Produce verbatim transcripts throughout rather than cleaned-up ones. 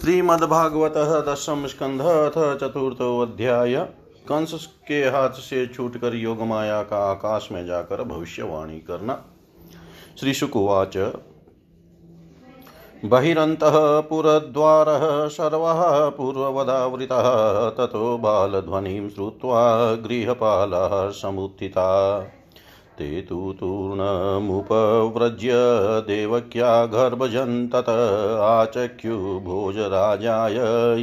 श्रीमद्भागवतः दशम स्कंध अथ चतुर्थ अध्याय। कंस के हाथ से छूटकर योगमाया का आकाश में जाकर भविष्यवाणी करना। श्री शुकवाच बहिरन्तः पुरद्वारः सर्वः पूर्ववदावृतः ततो बालध्वनिं श्रुत्वा गृहपालः समुत्थिता ते तु तूर्णमुपव्रज्य देवक्या गर्भजं तत आचक्यु भोजराजाय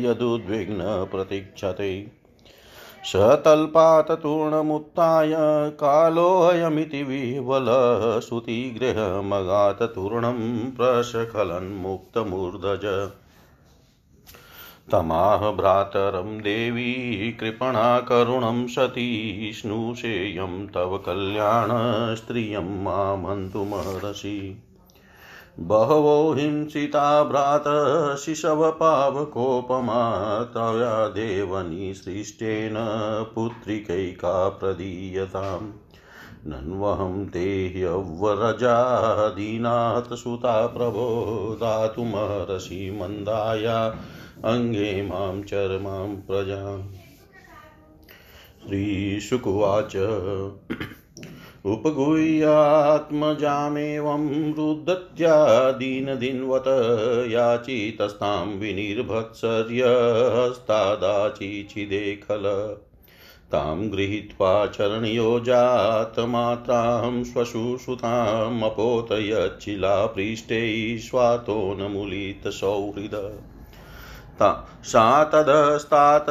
यदुद्विग्न प्रतीक्षते स तल्पात् तूर्णमुत्थाय कालोऽयमिति विह्वल श्रुतिगृहमगात् तूर्णं प्रस्खलन्मुक्तमूर्धज तमाह भ्रातरं देवी कृपणा करुणं सती स्नुषेयं तव कल्याण स्त्रियं मामन्तु महर्षि बहवो हिंसिता भ्रातः शिशवपावकोपमा तवया देवनी सृष्टेन पुत्रिकैका प्रदीयताम् नन्वहं ते ह्यव्वरजादीनाथ सुता प्रभो दातु महर्षि मन्दाया अंगे मां चरमां प्रजा। श्रीशुकुवाच उपगुह्यात्मजामेवं रुदत्या दीनदिन्वत याचितस्तां विनिर्भत्सर्य हस्तादाचिचिदे खल तां गृहीत्वा चरणयो जातमात्रां श्वशुसुतां अपोतयच्चिलापृष्ठे स्वातो न मुलित सौहृद सा तदस्तात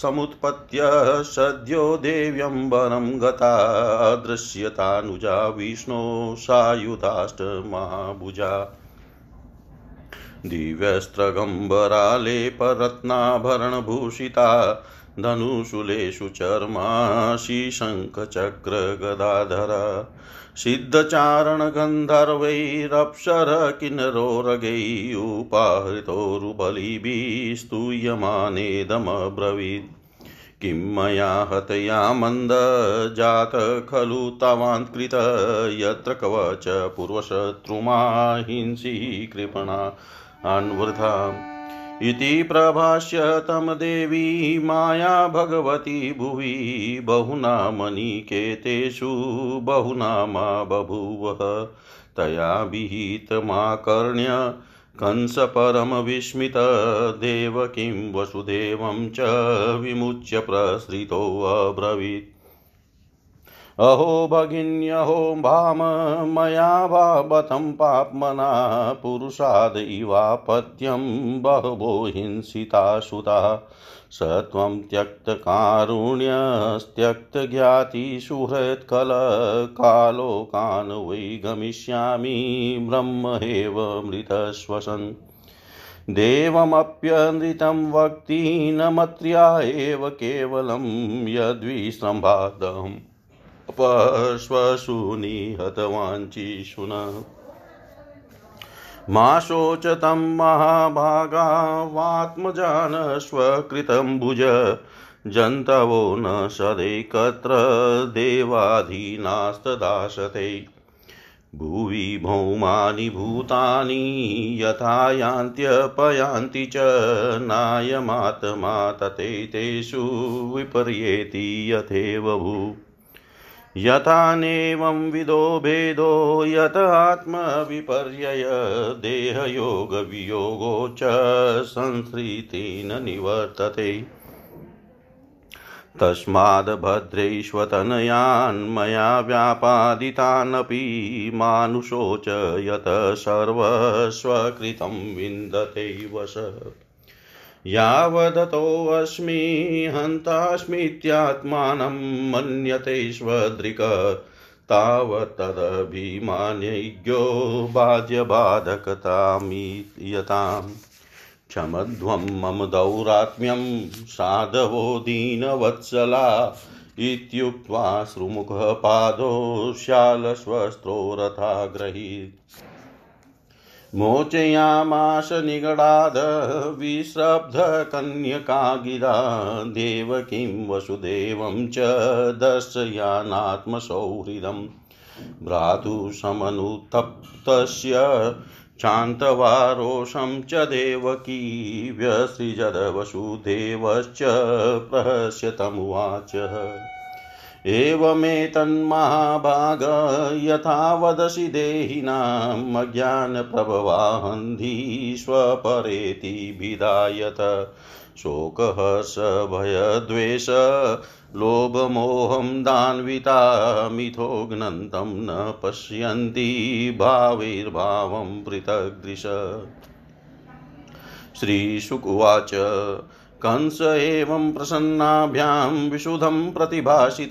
समुत्पत्य सद्यो देव्यम्बरं गता दृश्यतानुजा विष्णो सायुधाष्टमहाभुजा दिव्यस्त्रगम्बरालेपरत्नाभरणभूषिता धनुशूलेषु चर्माशी शङ्खचक्रगदाधर सिद्धचारणगन्धर्वैरप्सरकिन्नरोरगैरुपाहृतो रुबलिभिस्तूयमानेदमब्रवीत् किं मया हतया मन्द जात खलु तवान्कृत यत्र कवच पूर्वशत्रुमाहिंसी कृपणा अन्वृथा इति प्रभाष्य तम देवी माया भगवती भुवि बहुनामनिकेतेषु बहुनामा बभूवः तया विहितमाकर्ण्य कंस परम विस्मित देवकीं वसुदेवं च विमुच्य प्रसृतो अब्रवीत् अहो भगिनी अहो भाम मया भावतं पाप्मना पुरुषाद इवापत्यं बहवो हिंसिता सुता स त्वं त्यक्तकारुण्यस्त्यक्तज्ञातिसुहृत्कल कालोकान् वै गमिष्यामि ब्रह्मैव मृतश्वसन् देवमप्यनृतं वक्ति न मत्र्या एव केवलं यद्विसम्भादम् पश्वशुनिहतवाञ्छिषुण मा शोचतं महाभागा वात्मजान स्वकृतं भुज जन्तवो न सदैकत्र देवाधीनास्तदाशते भुवि भौमानि भूतानि यथा यान्त्यपयान्ति च नायमात्मा ततेतेषु विपर्येति यथेव भूः यथानेवं विदो भेदो यत आत्मविपर्यय देहयोगवियोगो च संसृतिन निवर्तते तस्माद् भद्रैश्वतनयान्मया व्यापादितानपि मानुषो च यत सर्वस्वकृतं विन्दते वश यावदतोऽस्मि हन्तास्मीत्यात्मानं मन्यते स्वदृक् तावत्तदभिमानैज्ञो बाध्यबाधकतामियताम् क्षमध्वं मम दौरात्म्यं साधवो दीनवत्सला इत्युक्त्वा श्रुमुखः पादो श्यालश्वस्त्रो रथाग्रहीत् मोचयामाश निगडाद विश्रब्ध कन्यका गिरा देवकीं वसुदेवं च दर्शयानात्मसौहृदं भ्रातुः समनुतप्तस्य शांतवा रोषं च देवकी व्यसृजद वसुदेवश्च प्रहस्यतमुवाच एवमेतन्महाभाग यथा वदसि देहिनां अज्ञानप्रभवाहन्धि स्वपरेति विधायत शोकः भयद्वेष लोभमोहं दान्विता मिथोग्नन्तं न पश्यन्ति भावैर्भावं पृथग्दृश। श्रीशुक उवाच कंस एवं प्रसन्नाभ्यां विशुधं प्रतिभाषित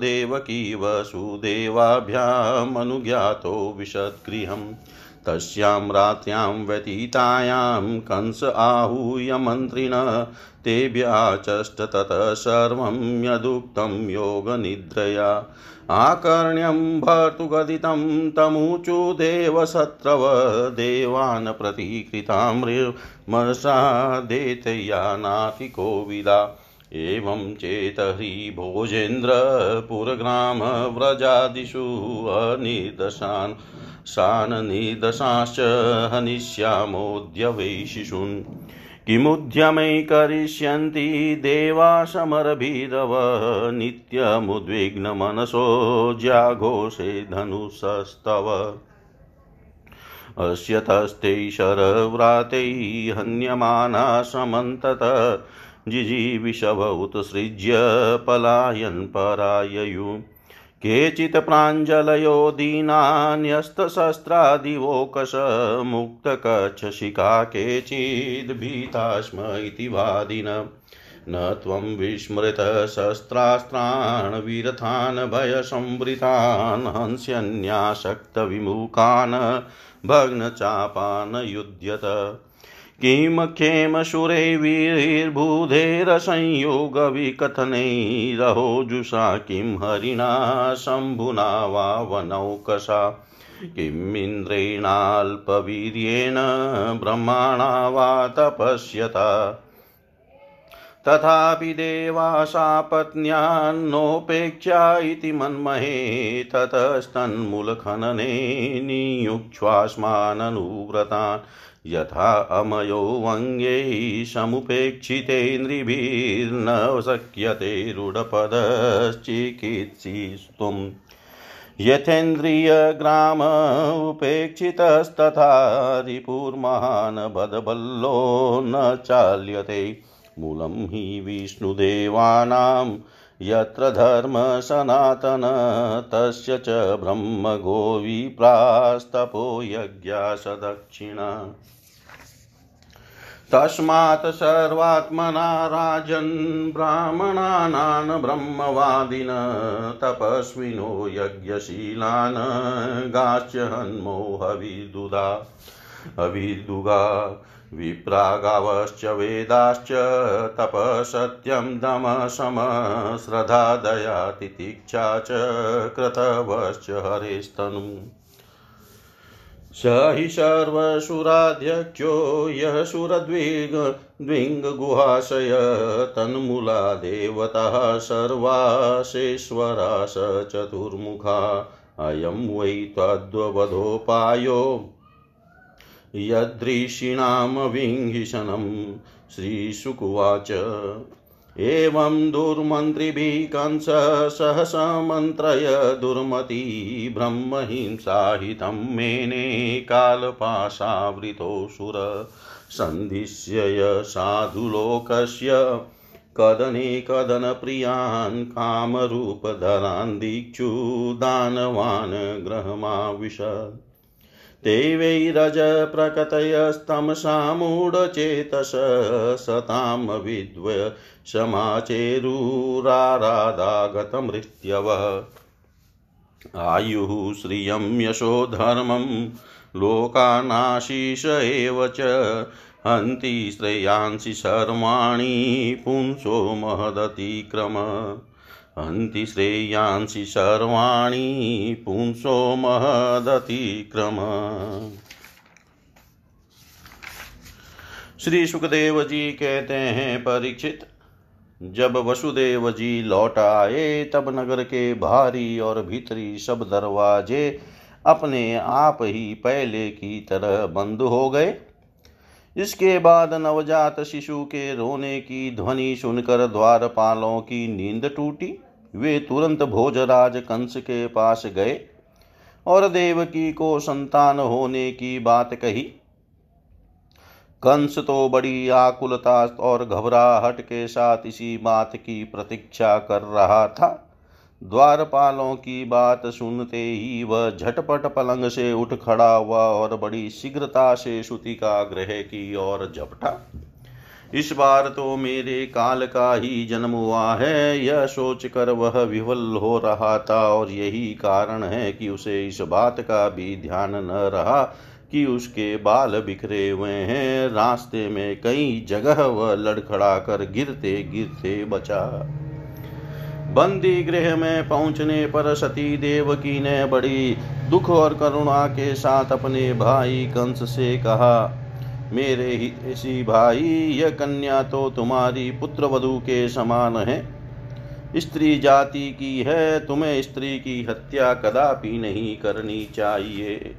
देवकी वसुदेवाभ्याम् अनुज्ञातो विशद्गृहम्। तस्यां रात्र्यां व्यतीतायां कंस आहूय मन्त्रिण तेभ्यः चष्ट ततः सर्वं यदुक्तं योगनिद्रया। आकर्ण्यं भर्तुगदितं तमूचु देवसत्रव देवान् प्रतीकृतां मर्षा देतया नातिको विदा। एवं चेत भोजेन्द्र पुरग्राम व्रजादिषु अनिर्दशान् सान निदशाश्च हनिष्यामोद्य वै शिशून्। किमुद्यमै करिष्यन्ति देवा समरभीरव नित्यमुद्विग्नमनसो जाघोषे धनुषस्तव। अस्यतस्ते शरव्रातै हन्यमाना समन्तत जिजीविषव उत्सृज्य पलायन् पराययु। केचित् प्राञ्जलयो दीनान्यस्तशस्त्रादिवोकश मुक्तकच्छशिखा केचिद् भीता स्म इति वादिन। न त्वं विस्मृतशस्त्रास्त्रान् विरथान् भयसंवृतान् हंस्यन्यासक्तविमुखान् भग्नचापान् युध्यत। किं क्षेम सुरैर्भूधेरसंयोगविकथनैरहोजुषा किं हरिणा शम्भुना वा वनौकषा किम् इन्द्रेणाल्पवीर्येण ब्रह्मणा वा तपस्यता। तथापि देवासापत्न्यान्नोपेक्षा इति मन्महे ततस्तन्मूलखनने नियुक्ष्वास्माननुव्रतान् यथा अमयो वङ्गे समुपेक्षिते नृभिर्न शक्यते रूढपदश्चिकित्सितुम्। यथेन्द्रियग्राम उपेक्षितस्तथा रिपुर्महान् बदबल्लो न चाल्यते। मूलं हि विष्णुदेवानां यत्र धर्म सनातन तस्य च ब्रह्म गोविप्रास्तपो यज्ञा सदक्षिणा। तस्मात् सर्वात्मना राजन् ब्राह्मणानां ब्रह्मवादिन तपस्विनो यज्ञशीलान् गास्यन्मो हविदुदा हविदुगा विप्रागावश्च वेदाश्च तप सत्यं दम सम श्रद्धा दया तितिक्षा च कृतवश्च हरेस्तनु। स हि सर्वसुराध्यक्षो यः सुरद्विग द्विङ्गुहाशय तन्मूला देवताः सर्वासेश्वरा स चतुर्मुखा। अयं वै तद्वधोपायो यदृषीणाम विंहिशनम्। श्रीशुकुवाच एवं दुर्मन्त्रिभिः कंस सहसा मन्त्रय दुर्मती ब्रह्महिंसाहितं मेने कालपाशावृतो सुर संदिश्य साधुलोकस्य कदने कदन प्रियान् कामरूपधरान् दीक्षु दानवान् गृहमाविशत्। ते वै रज प्रकटयस्तमसा मूढचेतस सताम विद्व समाचेरुराराधागतमृत्यव। आयुः श्रियं यशो धर्मं लोकानाशीष एव च हन्ति श्रेयांसि सर्वाणि पुंसो महदतिक्रम हन्ति श्रेयांसि सर्वाणि पुंसो महदतिक्रम। श्री शुकदेव जी कहते हैं परीक्षित जब वसुदेव जी लौट आए तब नगर के बाहरी और भीतरी सब दरवाजे अपने आप ही पहले की तरह बंद हो गए। इसके बाद नवजात शिशु के रोने की ध्वनि सुनकर द्वारपालों की नींद टूटी। वे तुरंत भोजराज कंस के पास गए और देवकी को संतान होने की बात कही। कंस तो बड़ी आकुलता और घबराहट के साथ इसी बात की प्रतीक्षा कर रहा था। द्वारपालों की बात सुनते ही वह झटपट पलंग से उठ खड़ा हुआ और बड़ी शीघ्रता से सूतिका गृह की ओर झपटा। इस बार तो मेरे काल का ही जन्म हुआ है, यह सोचकर वह विह्वल हो रहा था और यही कारण है कि उसे इस बात का भी ध्यान न रहा कि उसके बाल बिखरे हुए हैं। रास्ते में कई जगह वह लड़खड़ा कर गिरते गिरते बचा। बंदी गृह में पहुंचने पर सती देवकी ने बड़ी दुख और करुणा के साथ अपने भाई कंस से कहा, मेरे ही ऐसी भाई, यह कन्या तो तुम्हारी पुत्रवधू के समान है, स्त्री जाति की है, तुम्हें स्त्री की हत्या कदापि नहीं करनी चाहिए।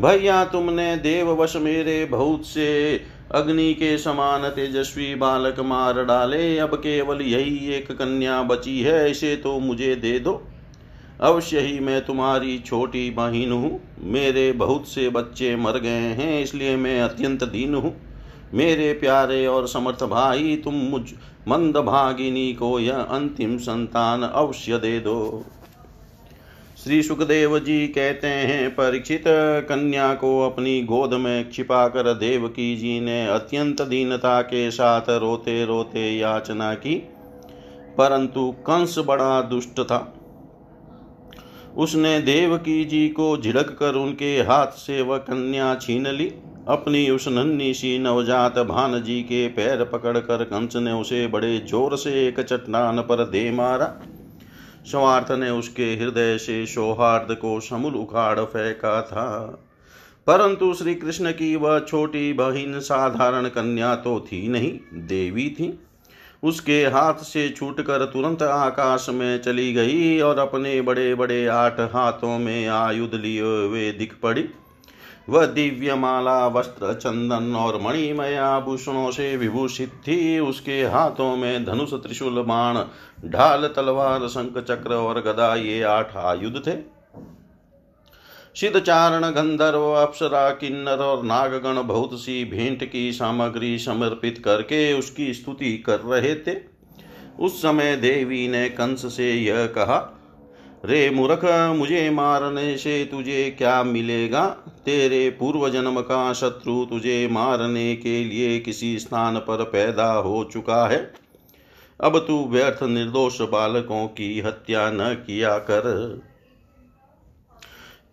भैया, तुमने देववश मेरे बहुत से अग्नि के समान तेजस्वी बालक मार डाले, अब केवल यही एक कन्या बची है, इसे तो मुझे दे दो। अवश्य ही मैं तुम्हारी छोटी बहन हूँ, मेरे बहुत से बच्चे मर गए हैं, इसलिए मैं अत्यंत दीन हूँ। मेरे प्यारे और समर्थ भाई, तुम मुझ मंदभागिनी को यह अंतिम संतान अवश्य दे दो। श्री शुकदेव जी कहते हैं, परीक्षित, कन्या को अपनी गोद में छिपाकर देवकी जी ने अत्यंत दीनता के साथ रोते रोते याचना की, परंतु कंस बड़ा दुष्ट था। उसने देवकी जी को झिड़क कर उनके हाथ से वह कन्या छीन ली। अपनी उस नन्ही सी नवजात भानजी के पैर पकड़कर कंस ने उसे बड़े जोर से एक चट्टान पर दे मारा। स्वार्थ ने उसके हृदय से सौहार्द को समूल उखाड़ फेंका था, परंतु श्री कृष्ण की वह छोटी बहन साधारण कन्या तो थी नहीं, देवी थी। उसके हाथ से छूटकर तुरंत आकाश में चली गई और अपने बड़े बड़े आठ हाथों में आयुध लिए हुए दिख पड़ी। वह दिव्य माला, वस्त्र, चंदन और मणिमय आभूषणों से विभूषित थी। उसके हाथों में धनुष, त्रिशूल, बाण, ढाल, तलवार, शंख, चक्र और गदा, ये आठ आयुध थे। सिद्धचारण, गंधर्व, अप्सरा, किन्नर और नागगण बहुत सी भेंट की सामग्री समर्पित करके उसकी स्तुति कर रहे थे। उस समय देवी ने कंस से यह कहा, रे मूर्ख, मुझे मारने से तुझे क्या मिलेगा? तेरे पूर्व जन्म का शत्रु तुझे मारने के लिए किसी स्थान पर पैदा हो चुका है। अब तू व्यर्थ निर्दोष बालकों की हत्या न किया कर।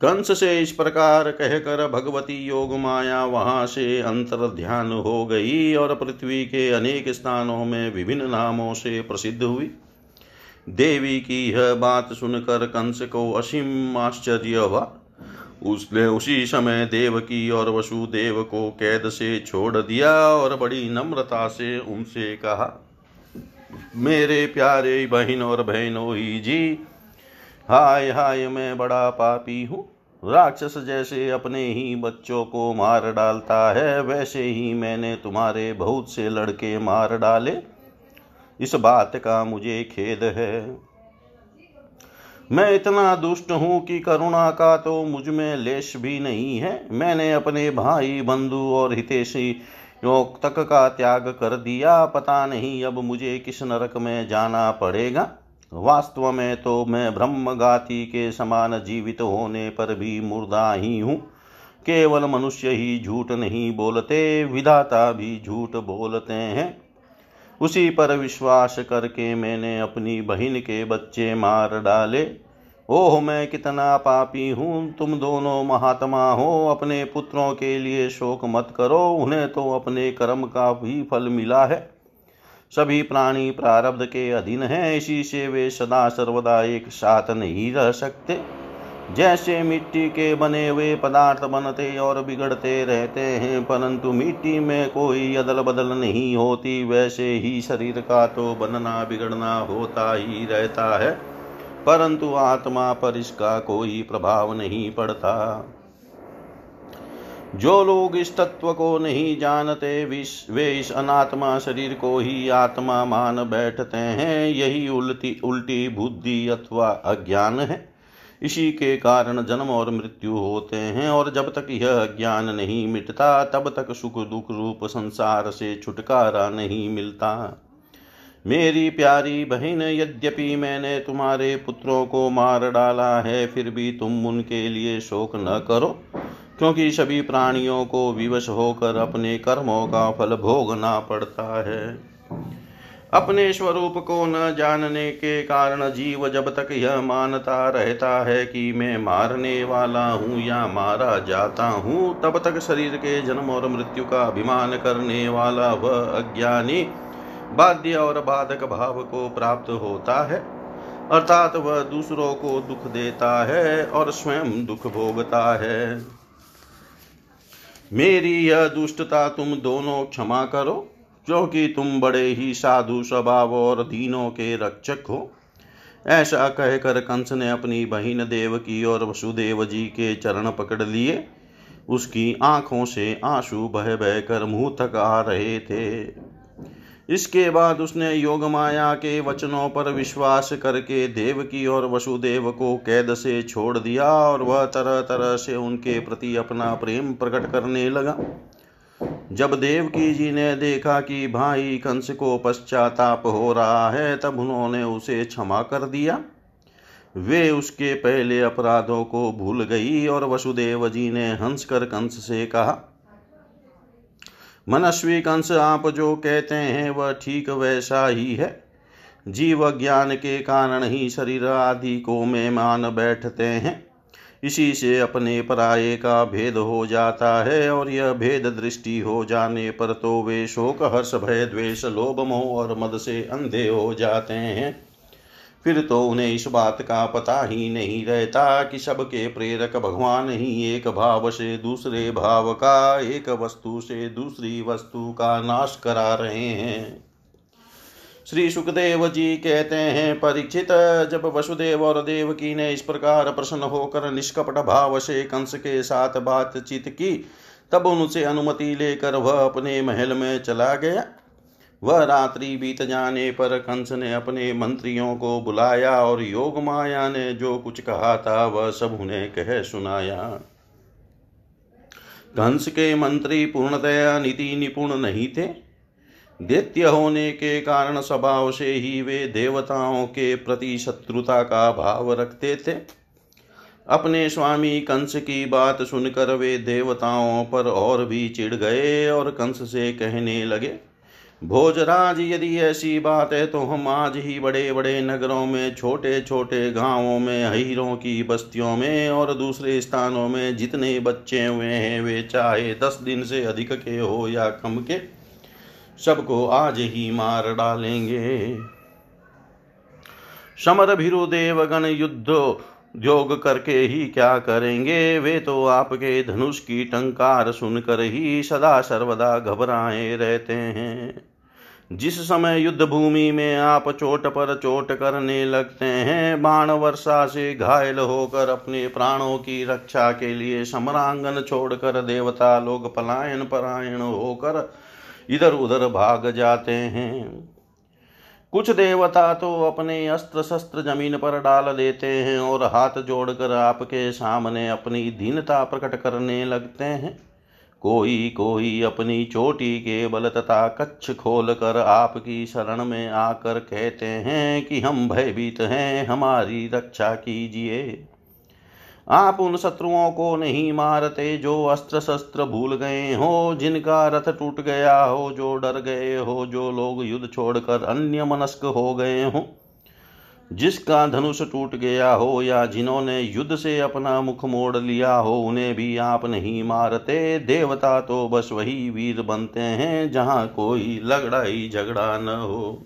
कंस से इस प्रकार कहकर भगवती योगमाया वहाँ से अंतर्ध्यान हो गई और पृथ्वी के अनेक स्थानों में विभिन्न नामों से प्रसिद्ध हुई। देवी की यह बात सुनकर कंस को असीम आश्चर्य हुआ। उसने उसी समय देवकी और वसुदेव को कैद से छोड़ दिया और बड़ी नम्रता से उनसे कहा, मेरे प्यारे बहन और बहनोई जी, हाय हाय, मैं बड़ा पापी हूँ। राक्षस जैसे अपने ही बच्चों को मार डालता है, वैसे ही मैंने तुम्हारे बहुत से लड़के मार डाले। इस बात का मुझे खेद है। मैं इतना दुष्ट हूँ कि करुणा का तो मुझ में लेश भी नहीं है। मैंने अपने भाई, बंधु और हितैषी योग तक का त्याग कर दिया। पता नहीं अब मुझे किस नरक में जाना पड़ेगा। वास्तव में तो मैं ब्रह्मघाती के समान जीवित होने पर भी मुर्दा ही हूँ। केवल मनुष्य ही झूठ नहीं बोलते, विधाता भी झूठ बोलते हैं। उसी पर विश्वास करके मैंने अपनी बहन के बच्चे मार डाले। ओह, मैं कितना पापी हूँ। तुम दोनों महात्मा हो, अपने पुत्रों के लिए शोक मत करो, उन्हें तो अपने कर्म का भी फल मिला है। सभी प्राणी प्रारब्ध के अधीन हैं, इसी से वे सदा सर्वदा एक साथ नहीं रह सकते। जैसे मिट्टी के बने हुए पदार्थ बनते और बिगड़ते रहते हैं, परंतु मिट्टी में कोई अदल बदल नहीं होती, वैसे ही शरीर का तो बनना बिगड़ना होता ही रहता है। परंतु आत्मा पर इसका कोई प्रभाव नहीं पड़ता। जो लोग इस तत्व को नहीं जानते वे इस अनात्मा शरीर को ही आत्मा मान बैठते हैं। यही उल्टी उल्टी बुद्धि अथवा अज्ञान है। इसी के कारण जन्म और मृत्यु होते हैं। और जब तक यह अज्ञान नहीं मिटता तब तक सुख दुख रूप संसार से छुटकारा नहीं मिलता। मेरी प्यारी बहन, यद्यपि मैंने तुम्हारे पुत्रों को मार डाला है फिर भी तुम उनके लिए शोक न करो, क्योंकि सभी प्राणियों को विवश होकर अपने कर्मों का फल भोगना पड़ता है। अपने स्वरूप को न जानने के कारण जीव जब तक यह मानता रहता है कि मैं मारने वाला हूँ या मारा जाता हूँ, तब तक शरीर के जन्म और मृत्यु का अभिमान करने वाला वह अज्ञानी बाध्य और बाधक भाव को प्राप्त होता है, अर्थात वह दूसरों को दुख देता है और स्वयं दुख भोगता है। मेरी यह दुष्टता तुम दोनों क्षमा करो, क्योंकि तुम बड़े ही साधु स्वभाव और दीनों के रक्षक हो। ऐसा कहकर कंस ने अपनी बहन देवकी और वसुदेव जी के चरण पकड़ लिए। उसकी आंखों से आंसू बह बहकर मुँह तक आ रहे थे। इसके बाद उसने योगमाया के वचनों पर विश्वास करके देवकी और वसुदेव को कैद से छोड़ दिया और वह तरह तरह से उनके प्रति अपना प्रेम प्रकट करने लगा। जब देवकी जी ने देखा कि भाई कंस को पश्चाताप हो रहा है तब उन्होंने उसे क्षमा कर दिया। वे उसके पहले अपराधों को भूल गई और वसुदेव जी ने हंसकर कंस से कहा, मनस्वी कंस, आप जो कहते हैं वह ठीक वैसा ही है। जीव ज्ञान के कारण ही शरीर आदि को मैं मान बैठते हैं। इसी से अपने पराये का भेद हो जाता है और यह भेद दृष्टि हो जाने पर तो वे शोक, हर्ष, भय, द्वेष, लोभ, मोह और मद से अंधे हो जाते हैं। फिर तो उन्हें इस बात का पता ही नहीं रहता कि सबके प्रेरक भगवान ही एक भाव से दूसरे भाव का, एक वस्तु से दूसरी वस्तु का नाश करा रहे हैं। श्री शुकदेव जी कहते हैं, परीक्षित, जब वसुदेव और देवकी ने इस प्रकार प्रसन्न होकर निष्कपट भाव से कंस के साथ बातचीत की तब उनसे अनुमति लेकर वह अपने महल में चला गया। वह रात्रि बीत जाने पर कंस ने अपने मंत्रियों को बुलाया और योगमाया ने जो कुछ कहा था वह सब उन्हें कह सुनाया। कंस के मंत्री पूर्णतया नीति निपुण नहीं थे। दैत्य होने के कारण स्वभाव से ही वे देवताओं के प्रति शत्रुता का भाव रखते थे। अपने स्वामी कंस की बात सुनकर वे देवताओं पर और भी चिढ़ गए और कंस से कहने लगे, भोजराज, यदि ऐसी बात है तो हम आज ही बड़े बड़े नगरों में, छोटे छोटे गांवों में, हीरों की बस्तियों में और दूसरे स्थानों में जितने बच्चे हुए हैं वे चाहे दस दिन से अधिक के हो या कम के, सबको आज ही मार डालेंगे। समरभीरु देवगण युद्धो योग करके ही क्या करेंगे, वे तो आपके धनुष की टंकार सुनकर ही सदा सर्वदा घबराए रहते हैं। जिस समय युद्ध भूमि में आप चोट पर चोट करने लगते हैं, बाण वर्षा से घायल होकर अपने प्राणों की रक्षा के लिए समरांगन छोड़कर देवता लोग पलायन परायण होकर इधर उधर भाग जाते हैं। कुछ देवता तो अपने अस्त्र शस्त्र जमीन पर डाल देते हैं और हाथ जोड़कर आपके सामने अपनी दीनता प्रकट करने लगते हैं। कोई कोई अपनी चोटी के बल तथा कच्छ खोल कर आपकी शरण में आकर कहते हैं कि हम भयभीत हैं, हमारी रक्षा कीजिए। आप उन शत्रुओं को नहीं मारते जो अस्त्र शस्त्र भूल गए हो, जिनका रथ टूट गया हो, जो डर गए हो, जो लोग युद्ध छोड़कर अन्य मनस्क हो गए हो, जिसका धनुष टूट गया हो या जिन्होंने युद्ध से अपना मुख मोड़ लिया हो, उन्हें भी आप नहीं मारते। देवता तो बस वही वीर बनते हैं जहाँ कोई लड़ाई झगड़ा न हो।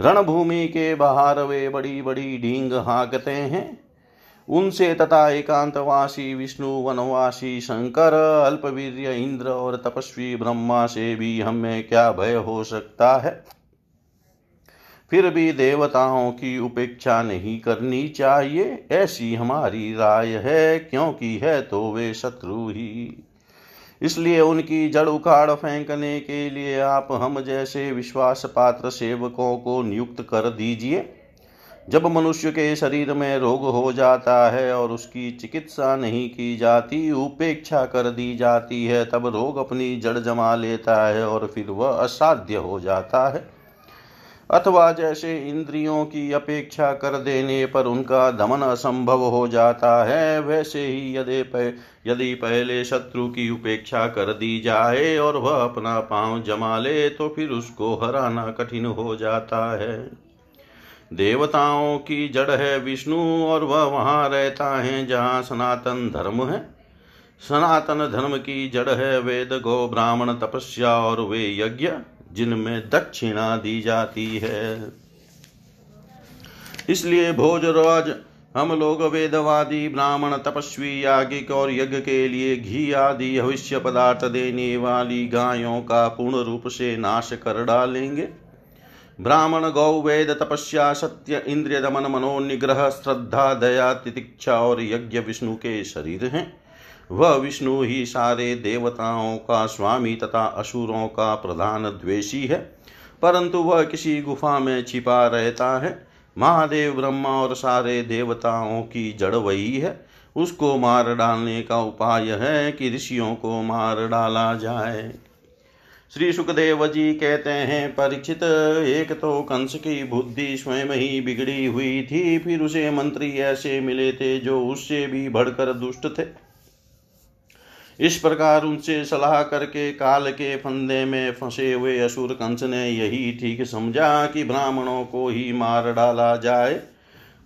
रणभूमि के बाहर वे बड़ी बड़ी डींग हाँकते हैं। उनसे तथा एकांतवासी विष्णु, वनवासी शंकर, अल्पवीर्य इंद्र और तपस्वी ब्रह्मा से भी हमें क्या भय हो सकता है। फिर भी देवताओं की उपेक्षा नहीं करनी चाहिए, ऐसी हमारी राय है, क्योंकि है तो वे शत्रु ही। इसलिए उनकी जड़ उखाड़ फेंकने के लिए आप हम जैसे विश्वास पात्र सेवकों को नियुक्त कर दीजिए। जब मनुष्य के शरीर में रोग हो जाता है और उसकी चिकित्सा नहीं की जाती, उपेक्षा कर दी जाती है, तब रोग अपनी जड़ जमा लेता है और फिर वह असाध्य हो जाता है। अथवा जैसे इंद्रियों की अपेक्षा कर देने पर उनका दमन असंभव हो जाता है, वैसे ही यदि यदि पहले शत्रु की उपेक्षा कर दी जाए और वह अपना पांव जमा ले, तो फिर उसको हराना कठिन हो जाता है। देवताओं की जड़ है विष्णु और वह वहाँ रहता है जहाँ सनातन धर्म है। सनातन धर्म की जड़ है वेद, गो, ब्राह्मण, तपस्या और वे यज्ञ जिनमें दक्षिणा दी जाती है। इसलिए भोज रोज हम लोग वेदवादी ब्राह्मण, तपस्वी, यागिक और यज्ञ के लिए घी आदि हविष्य पदार्थ देने वाली गायों का पूर्ण रूप से नाश कर डालेंगे। ब्राह्मण गौ वेद, तपस्या, सत्य, इंद्रिय दमन, मनोनिग्रह, श्रद्धा, दया, तितिक्षा और यज्ञ विष्णु के शरीर हैं। वह विष्णु ही सारे देवताओं का स्वामी तथा असुरों का प्रधान द्वेषी है, परंतु वह किसी गुफा में छिपा रहता है। महादेव ब्रह्मा और सारे देवताओं की जड़ वही है। उसको मार डालने का उपाय है कि ऋषियों को मार डाला जाए। श्री शुकदेव जी कहते हैं, परीक्षित, एक तो कंस की बुद्धि स्वयं ही बिगड़ी हुई थी, फिर उसे मंत्री ऐसे मिले थे जो उससे भी बढ़कर दुष्ट थे। इस प्रकार उनसे सलाह करके काल के फंदे में फंसे हुए असुर कंस ने यही ठीक समझा कि ब्राह्मणों को ही मार डाला जाए।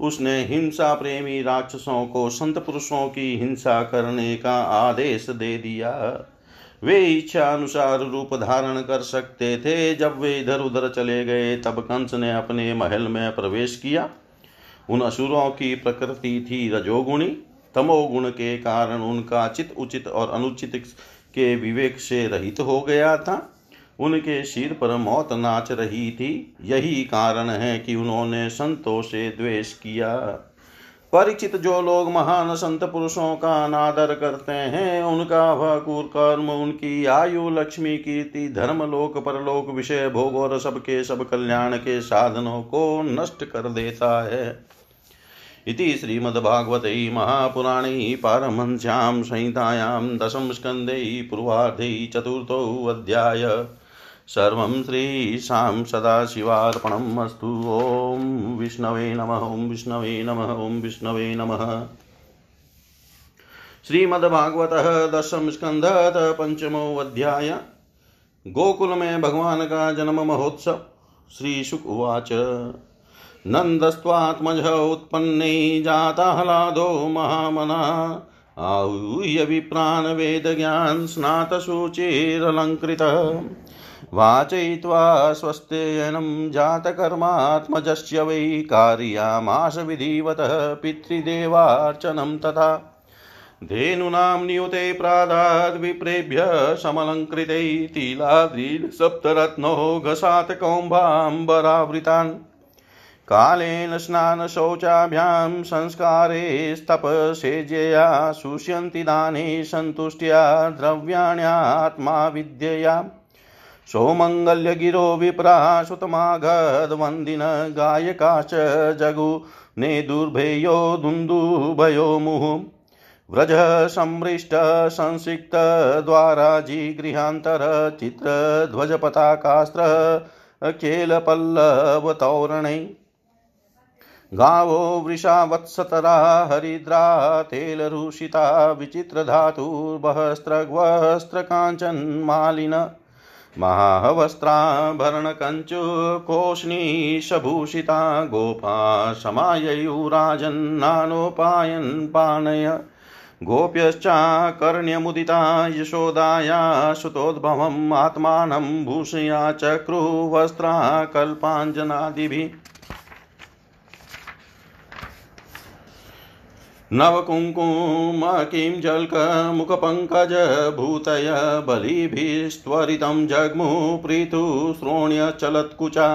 उसने हिंसा प्रेमी राक्षसों को संत पुरुषों की हिंसा करने का आदेश दे दिया। वे इच्छा अनुसार रूप धारण कर सकते थे। जब वे इधर उधर चले गए तब कंस ने अपने महल में प्रवेश किया। उन असुरों की प्रकृति थी रजोगुणी। तमोगुण के कारण उनका चित उचित और अनुचित के विवेक से रहित हो गया था। उनके सिर पर मौत नाच रही थी। यही कारण है कि उन्होंने संतों से द्वेष किया। परिचित, जो लोग महान संत पुरुषों का अनादर करते हैं, उनका वह कुकर्म उनकी आयु, लक्ष्मी, कीर्ति, धर्म, लोक परलोक, विषय भोग और सबके सब कल्याण के साधनों को नष्ट कर देता है। इति श्रीमद्भागवते महापुराणे पारमहंस्यां संहितायां दशम स्कंधे पूर्वार्धे चतुर्थो अध्याय सर्वं श्रीशां सदाशिवार्पणम् अस्तु। ओम विष्णवे नमः। ओम विष्णवे नमः। ओम विष्णवे नमः। श्रीमद्भागवतः दशम स्कंधः पंचमो अध्याय गोकुल में भगवान का जन्म महोत्सव। श्री शुक उवाच। नंदस्त्वात्मज उत्पन्ने जाताह्लादो महामना आहूय विप्रान वेदज्ञान स्नातशुचिरलंकृतः वाचयित्वा स्वस्तेयनं जातकर्मात्मजस्य वै कार्यमास विधिवतः पितृदेवार्चनं तथा धेनूनां नियुते प्रादाद् विप्रेभ्य समलंकृते तिलाद्रि सप्तरत्नो घसात कौम्भाम्बरावृतान् कालेन स्नान शौचाभ्यां संस्कारे स्तपसेजया सुष्यन्ति दाने संतुष्ट्या द्रव्याण्यात्मा विद्यया सौमंगल्य गिरो विप्रा सुतमागद्वन्दिन गायकाश्च जगु ने दुर्भेयो दुन्दुभयो मुहुः व्रज सम्मृष्ट संसिक्त द्वारा जिगृहान्तर चित्र ध्वजपताकास्त्र अकेल पल्लव तौरणै गावो वृषावत्सतरा हरिद्रा तेलरूषिता विचित्रधातुर्बहस्रवस्त्रकाञ्चन मालिन महावस्त्राभरणकञ्चुकोष्णीशभूषिता गोपा समाययुराजन्नानोपायन् पानय गोप्यश्चाकर्ण्यमुदिता यशोदाया सुतोद्भवम् आत्मानं भूषया चक्रुवस्त्रा कल्पाञ्जनादिभिः नवकुङ्कुमकिं जल्कमुखपङ्कज भूतय बलिभिस्त्वरितं जग्मुः प्रीतुः श्रोण्य चलत्कुचा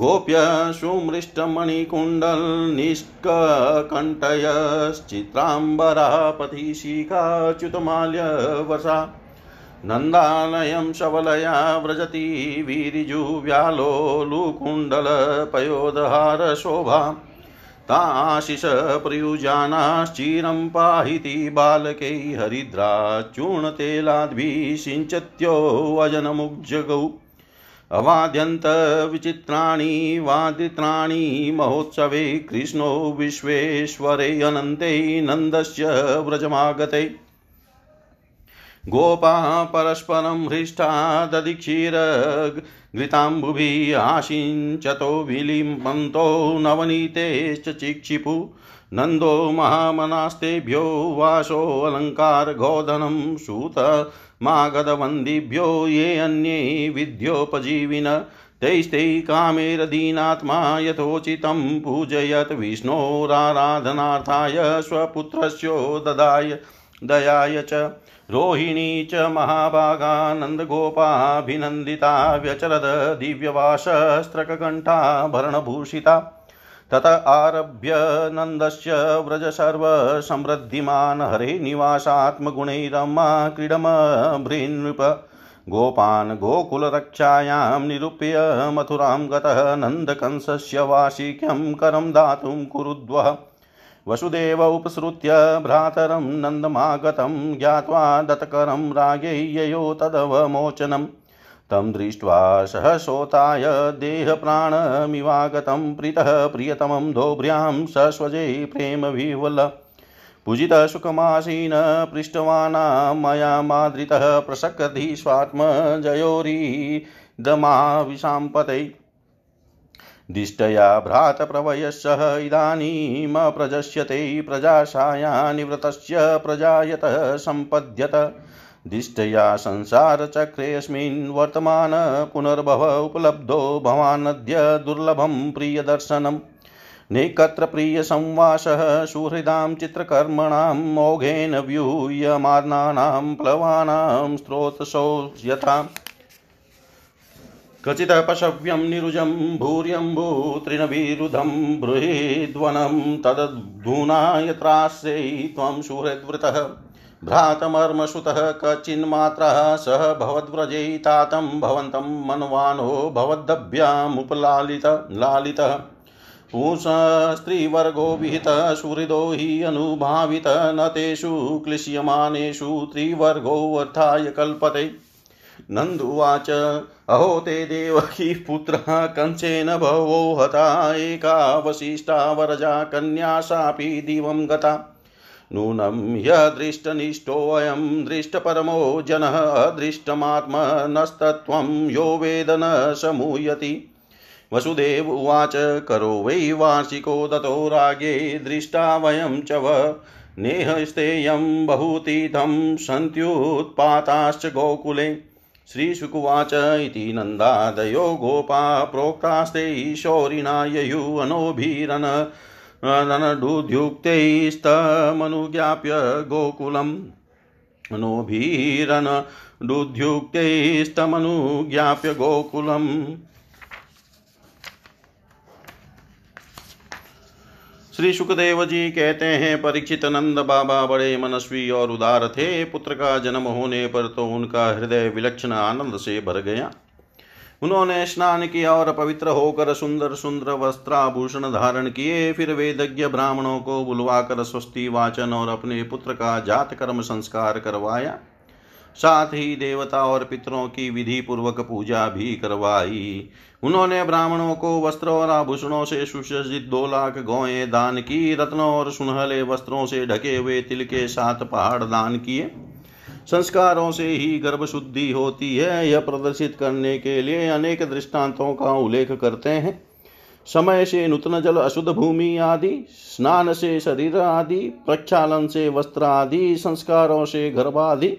गोप्य सुमृष्टमणिकुण्डल निष्ककण्ठयश्चित्राम्बरापतिशिखा च्युतमाल्य वसा नन्दालयं शवलया व्रजति वीरिजुव्यालोलुकुण्डलपयोदहारशोभा ताशिष प्रयुजानाश्चिरं पाहिति बालकै हरिद्रा चूर्णतेलाद्भिः सिञ्चत्यो अजनमुग्जगौ अवाद्यन्त विचित्राणि वादित्राणि महोत्सवे कृष्णो विश्वेश्वरे अनन्ते नन्दस्य व्रजमागते गोपा परस्परं हृष्टा दधिक्षीर घृताम्बुभिः आशिञ्चतो विलिम्पन्तो नवनीतेश्च चिक्षिपु नंदो महामनास्तेभ्यो वासो अलंकार गोधनं सूत मागधवंदिभ्यो ये अन्ये विद्योपजीविन तैस्ते कामेरदीनात्मा यथोचितं पूजयत विष्णोराराधनार्थाय स्वपुत्रस्यो ददाय दयाय च रोहिणी च महाभागा नन्दगोपाभिनन्दिता व्यचरद दिव्यवासस्त्रककण्ठा भरणभूषिता तत आरभ्य नन्दस्य व्रज सर्व समृद्धिमान हरे निवासात्मगुणैरम्मा क्रीडम भृन्नृप गोपान् गोकुलरक्षायां निरूप्य मथुरां गतः नन्दकंसस्य वार्षिक्यं करं दातुं कुरुद्वः वसुदेव उपसृत्य भ्रातरं नन्दमागतं ज्ञात्वा दत्तकरं रागे ययो तदवमोचनम् तं दृष्ट्वा सहसोताय देहप्राणमिवागतं प्रीतः प्रियतमं दोभ्र्यां सस्वजे प्रेम विवल पूजित सुखमासीन पृष्टवाना मया मादृतः प्रसक्तिस्वात्मजयोरीदमाविशाम्पते दिष्टया भ्रातप्रवयस्सः इदानीं प्रजस्यते प्रजाशाया निवृतस्य प्रजायतः सम्पद्यत दिष्टया संसारचक्रेऽस्मिन् वर्तमान पुनर्भव उपलब्धो भवानद्य दुर्लभं प्रियदर्शनम् नेकत्र प्रियसंवासः सुहृदां चित्रकर्मणां मोघेन व्यूह्यमानानां प्लवानां स्रोतसो यथा कचित पशव्यं निरुजं भूर्यम्बू तृणविरुधं बृहद्वनं तदधूना यत्रास्यै त्वं सुहृद्वृतः भ्रातमर्मसुतः कचिन्मात्रः सह भवद्व्रजै तातं भवन्तं मनवानो भवद्भ्यामुपलालित लालितः स्त्रीवर्गो विहितः सुहृदो हि अनुभावितः न तेषु क्लिश्यमानेषु त्रिवर्गो अर्थाय कल्पते नन्दुवाच अहो ते देवकी पुत्रः कंसेन बहवो हता एका वसिष्ठा वरजा कन्या सापि दिवं गता नूनं यदृष्टनिष्ठोऽयं दृष्टपरमो जनः अदृष्टमात्मनस्तत्त्वं यो वेदन समूयति वसुदेव उवाच करो वै वार्षिको दतो रागे दृष्टा वयं च व नेहस्तेयं बहुतीतं सन्त्युत्पाताश्च गोकुले श्रीशुकुवाच इति नन्दादयो गोपा प्रोक्तास्ते शौरिणा ययुवनोभिरन ननडुद्युक्तैस्तमनुज्ञाप्य गोकुलं मनोभिरन दुद्युक्तैस्तमनुज्ञाप्य गोकुलम् श्री शुकदेव जी कहते हैं परीक्षित नंद बाबा बड़े मनस्वी और उदार थे। पुत्र का जन्म होने पर तो उनका हृदय विलक्षण आनंद से भर गया। उन्होंने स्नान किया और पवित्र होकर सुंदर सुंदर वस्त्राभूषण धारण किए। फिर वेदज्ञ ब्राह्मणों को बुलवाकर स्वस्ति वाचन और अपने पुत्र का जात कर्म संस्कार करवाया। साथ ही देवता और पितरों की विधि पूर्वक पूजा भी करवाई। उन्होंने ब्राह्मणों को वस्त्र और आभूषणों से सुसज्जित दो लाख गौएं दान की। रत्नों और सुनहले वस्त्रों से ढके हुए तिल के साथ पहाड़ दान किए। संस्कारों से ही गर्भशुद्धि होती है, यह प्रदर्शित करने के लिए अनेक दृष्टांतों का उल्लेख करते हैं। समय से नूतन जल, अशुद्ध भूमि आदि, स्नान से शरीर आदि, प्रक्षालन से वस्त्र आदि, संस्कारों से गर्भ आदि,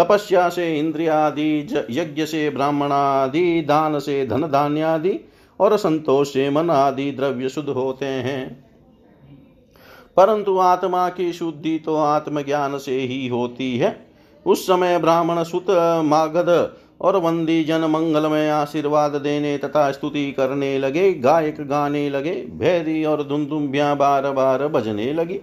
तपस्या से इंद्रियादि, यज्ञ से ब्राह्मणादि, दान से धन धान्यादि और संतोष से मन आदि द्रव्य शुद्ध होते हैं। परंतु आत्मा की शुद्धि तो आत्मज्ञान से ही होती है। उस समय ब्राह्मण सुत मागध और बंदी जन मंगल में आशीर्वाद देने तथा स्तुति करने लगे। गायक गाने लगे, भैरी और धुमधुम्बियाँ बार बार बजने लगी।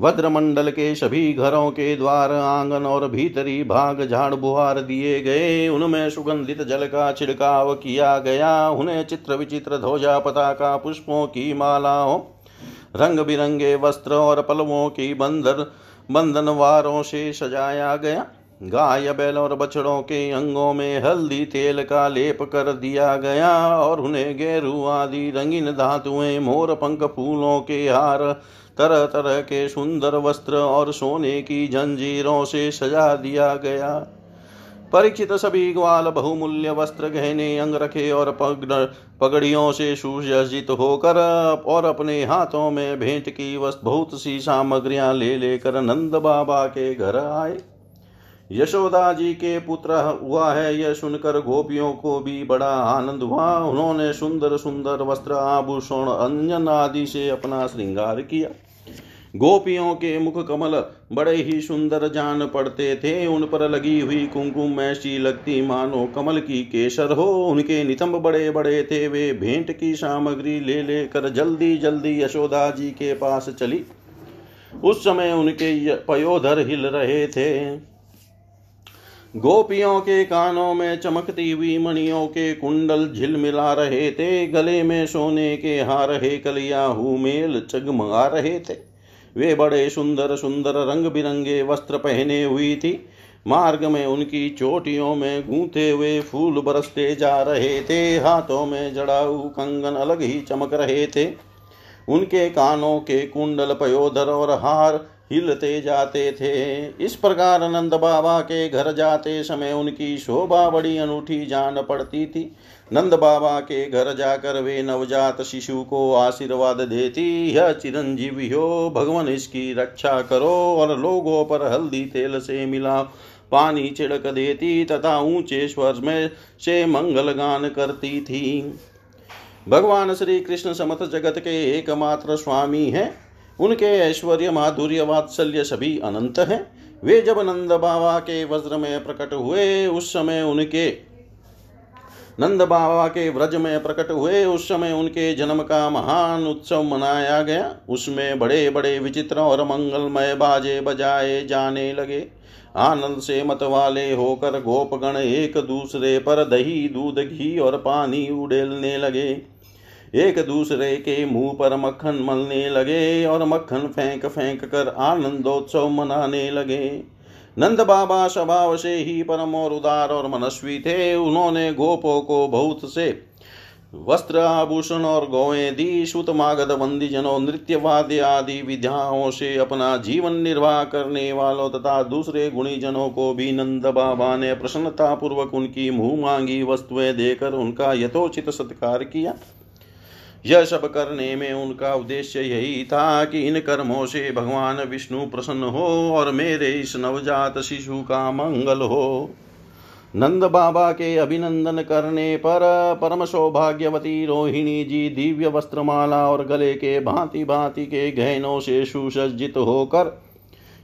वज्रमंडल के सभी घरों के द्वार, आंगन और भीतरी भाग झाड़ बुहार दिए गए। उनमें सुगंधित जल का छिड़काव किया गया। उन्हें चित्र विचित्र ध्वजा पताका पुष्पों की मालाओं, रंग बिरंगे वस्त्र और पल्लवों की बंधन बंधनवारों से सजाया गया। गाय बैल और बछड़ों के अंगों में हल्दी तेल का लेप कर दिया गया और उन्हें गेरू आदि रंगीन धातुएं, मोर पंख, फूलों के हार, तरह तरह के सुंदर वस्त्र और सोने की जंजीरों से सजा दिया गया। परीक्षित सभी ग्वाल बहुमूल्य वस्त्र, गहने, अंगरखे और पगड़ियों से सुसज्जित होकर और अपने हाथों में भेंट की वस्तु बहुत सी सामग्रियां ले लेकर नंद बाबा के घर आए। यशोदा जी के पुत्र हुआ है, यह सुनकर गोपियों को भी बड़ा आनंद हुआ। उन्होंने सुंदर सुंदर वस्त्र, आभूषण, अंजन आदि से अपना श्रृंगार किया। गोपियों के मुख कमल बड़े ही सुंदर जान पड़ते थे। उन पर लगी हुई कुमकुम ऐसी लगती मानो कमल की केसर हो। उनके नितंब बड़े बड़े थे। वे भेंट की सामग्री ले लेकर जल्दी जल्दी यशोदा जी के पास चली। उस समय उनके पयोधर हिल रहे थे। गोपियों के कानों में चमकती हुई मणियों के कुंडल झिलमिला रहे थे। गले में सोने के हार, हेकलिया, हुमेल चगमगा रहे थे। वे बड़े सुंदर सुंदर रंग बिरंगे वस्त्र पहने हुई थी। मार्ग में उनकी चोटियों में गूंथे हुए फूल बरसते जा रहे थे। हाथों में जड़ाऊ कंगन अलग ही चमक रहे थे। उनके कानों के कुंडल, पयोधर और हार हिलते जाते थे। इस प्रकार नंद बाबा के घर जाते समय उनकी शोभा बड़ी अनूठी जान पड़ती थी। नंद बाबा के घर जाकर वे नवजात शिशु को आशीर्वाद देती, यह चिरंजीवी हो, भगवान इसकी रक्षा करो, और लोगों पर हल्दी तेल से मिला पानी छिड़क देती तथा ऊंचे स्वर में से मंगल गान करती थी। भगवान श्री कृष्ण समस्त जगत के एकमात्र स्वामी हैं। उनके ऐश्वर्य, माधुर्य, वात्सल्य सभी अनंत हैं। वे जब नंद बाबा के वज्र में प्रकट हुए उस समय उनके नंद बाबा के व्रज में प्रकट हुए उस समय उनके जन्म का महान उत्सव मनाया गया। उसमें बड़े बड़े विचित्र और मंगलमय बाजे बजाए जाने लगे। आनंद से मतवाले होकर गोपगण एक दूसरे पर दही, दूध, घी और पानी उड़ेलने लगे। एक दूसरे के मुंह पर मक्खन मलने लगे और मक्खन फेंक फेंक कर आनंदोत्सव मनाने लगे। नंद बाबा स्वभाव से ही परम और उदार और मनस्वी थे। उन्होंने गोपों को बहुत से वस्त्र, आभूषण और गौएं दी। सुत, मागध, बंदीजनों, नृत्य, वाद्य आदि विद्याओं से अपना जीवन निर्वाह करने वालों तथा दूसरे गुणीजनों को भी नंद बाबा ने प्रसन्नतापूर्वक उनकी मुँह मांगी वस्तुएं देकर उनका यथोचित सत्कार किया। यह सब करने में उनका उद्देश्य यही था कि इन कर्मों से भगवान विष्णु प्रसन्न हो और मेरे इस नवजात शिशु का मंगल हो। नंद बाबा के अभिनंदन करने पर परम सौभाग्यवती रोहिणी जी दिव्य वस्त्रमाला और गले के भांति भांति के गहनों से सुसज्जित होकर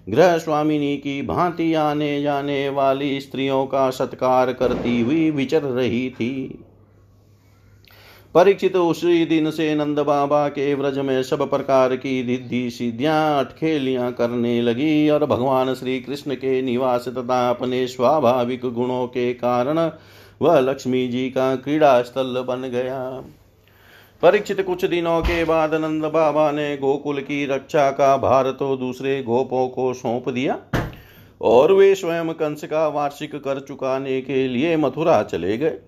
गृह स्वामिनी की भांति आने जाने वाली स्त्रियों का सत्कार करती हुई विचर रही थी। परीक्षित, उसी दिन से नंद बाबा के व्रज में सब प्रकार की रिद्धि सिद्धियाँ, अटखेलियाँ करने लगी और भगवान श्री कृष्ण के निवास तथा अपने स्वाभाविक गुणों के कारण वह लक्ष्मी जी का क्रीड़ा स्थल बन गया। परीक्षित, कुछ दिनों के बाद नंद बाबा ने गोकुल की रक्षा का भार तो दूसरे गोपों को सौंप दिया और वे स्वयं कंस का वार्षिक कर चुकाने के लिए मथुरा चले गए।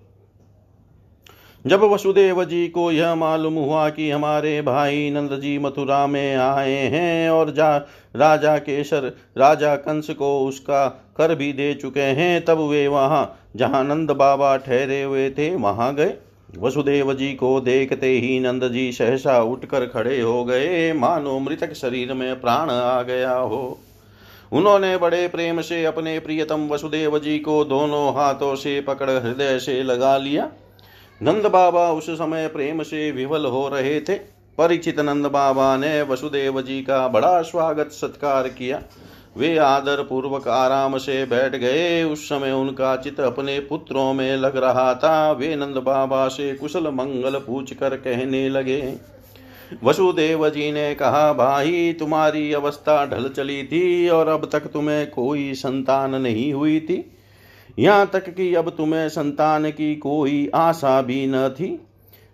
जब वसुदेव जी को यह मालूम हुआ कि हमारे भाई नंद जी मथुरा में आए हैं और जा राजा केसर राजा कंस को उसका कर भी दे चुके हैं, तब वे वहाँ जहाँ नंद बाबा ठहरे हुए थे वहाँ गए। वसुदेव जी को देखते ही नंद जी सहसा उठकर खड़े हो गए, मानो मृतक शरीर में प्राण आ गया हो। उन्होंने बड़े प्रेम से अपने प्रियतम वसुदेव जी को दोनों हाथों से पकड़ हृदय से लगा लिया। नंद बाबा उस समय प्रेम से विवल हो रहे थे। परीक्षित, नंद बाबा ने वसुदेव जी का बड़ा स्वागत सत्कार किया। वे आदर पूर्वक आराम से बैठ गए। उस समय उनका चित अपने पुत्रों में लग रहा था। वे नंद बाबा से कुशल मंगल पूछ कर कहने लगे। वसुदेव जी ने कहा, भाई तुम्हारी अवस्था ढल चली थी और अब तक तुम्हें कोई संतान नहीं हुई थी, यहाँ तक कि अब तुम्हें संतान की कोई आशा भी न थी।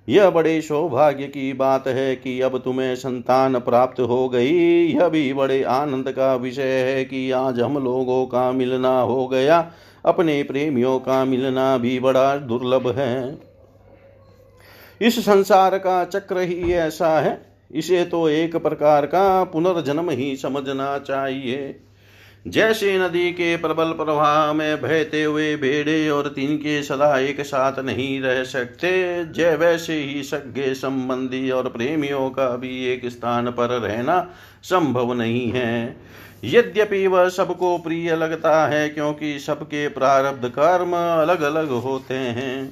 यह बड़े सौभाग्य की बात है कि अब तुम्हें संतान प्राप्त हो गई। यह भी बड़े आनंद का विषय है कि आज हम लोगों का मिलना हो गया। अपने प्रेमियों का मिलना भी बड़ा दुर्लभ है। इस संसार का चक्र ही ऐसा है, इसे तो एक प्रकार का पुनर्जन्म ही समझना चाहिए। जैसे नदी के प्रबल प्रवाह में बहते हुए भेड़े और तिनके सदा एक साथ नहीं रह सकते, जय वैसे ही सगे संबंधी और प्रेमियों का भी एक स्थान पर रहना संभव नहीं है। यद्यपि वह सबको प्रिय लगता है क्योंकि सबके प्रारब्ध कर्म अलग अलग होते हैं।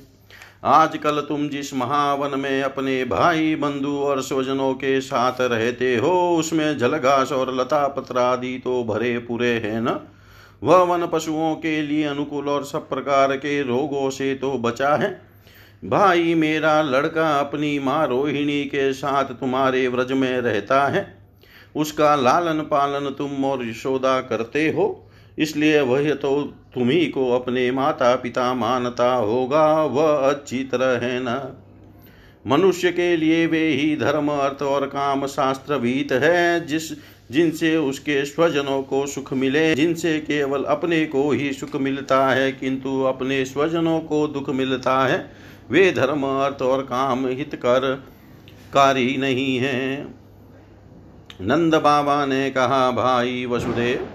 आजकल तुम जिस महावन में अपने भाई बंधु और स्वजनों के साथ रहते हो, उसमें जलघास और लता पत्र आदि तो भरे पूरे हैं न। वह वन पशुओं के लिए अनुकूल और सब प्रकार के रोगों से तो बचा है। भाई मेरा लड़का अपनी माँ रोहिणी के साथ तुम्हारे व्रज में रहता है। उसका लालन पालन तुम और यशोदा करते हो, इसलिए वह तो तुम्ही को अपने माता पिता मानता होगा। वह अच्छी तरह है न। मनुष्य के लिए वे ही धर्म अर्थ और काम शास्त्र विहित है, जिस जिनसे उसके स्वजनों को सुख मिले। जिनसे केवल अपने को ही सुख मिलता है किंतु अपने स्वजनों को दुख मिलता है, वे धर्म अर्थ और काम हितकर कारी नहीं है। नंद बाबा ने कहा, भाई वसुदेव,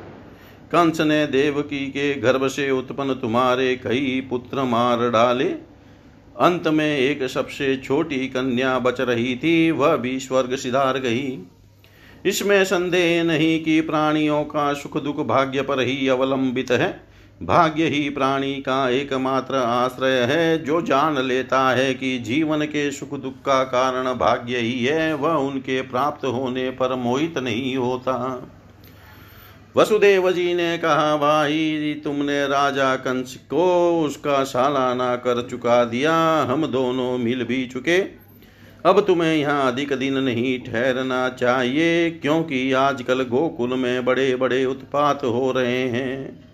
कंस ने देवकी के गर्भ से उत्पन्न तुम्हारे कई पुत्र मार डाले। अंत में एक सबसे छोटी कन्या बच रही थी, वह भी स्वर्ग सिधार गई। इसमें संदेह नहीं कि प्राणियों का सुख दुख भाग्य पर ही अवलंबित है। भाग्य ही प्राणी का एकमात्र आश्रय है। जो जान लेता है कि जीवन के सुख दुख का कारण भाग्य ही है, वह उनके प्राप्त होने पर मोहित नहीं होता। वसुदेव जी ने कहा, भाई तुमने राजा कंस को उसका सालाना कर चुका दिया। हम दोनों मिल भी चुके। अब तुम्हें यहाँ अधिक दिन नहीं ठहरना चाहिए क्योंकि आजकल गोकुल में बड़े बड़े उत्पात हो रहे हैं।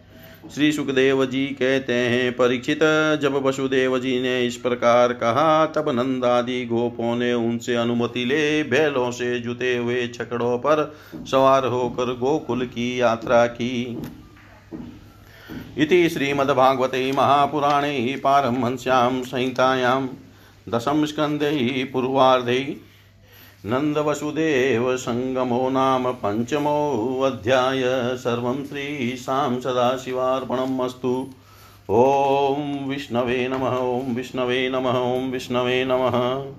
श्री शुकदेव जी कहते हैं, परीक्षित, जब वसुदेव जी ने इस प्रकार कहा तब नंदादि गोपों ने उनसे अनुमति ले बैलों से जुते हुए छकड़ों पर सवार होकर गोकुल की यात्रा की। इति श्रीमद्भागवते महापुराणे पारमहंस्यां संहितायां दशम स्कंधे पूर्वार्धे नंद वसुदेव संगमो नाम पंचमो अध्याय। सर्वं श्रीशां सदाशिवार्पणमस्तु। ओम विष्णवे नमः। ओम विष्णवे नमः। ओम विष्णवे नमः।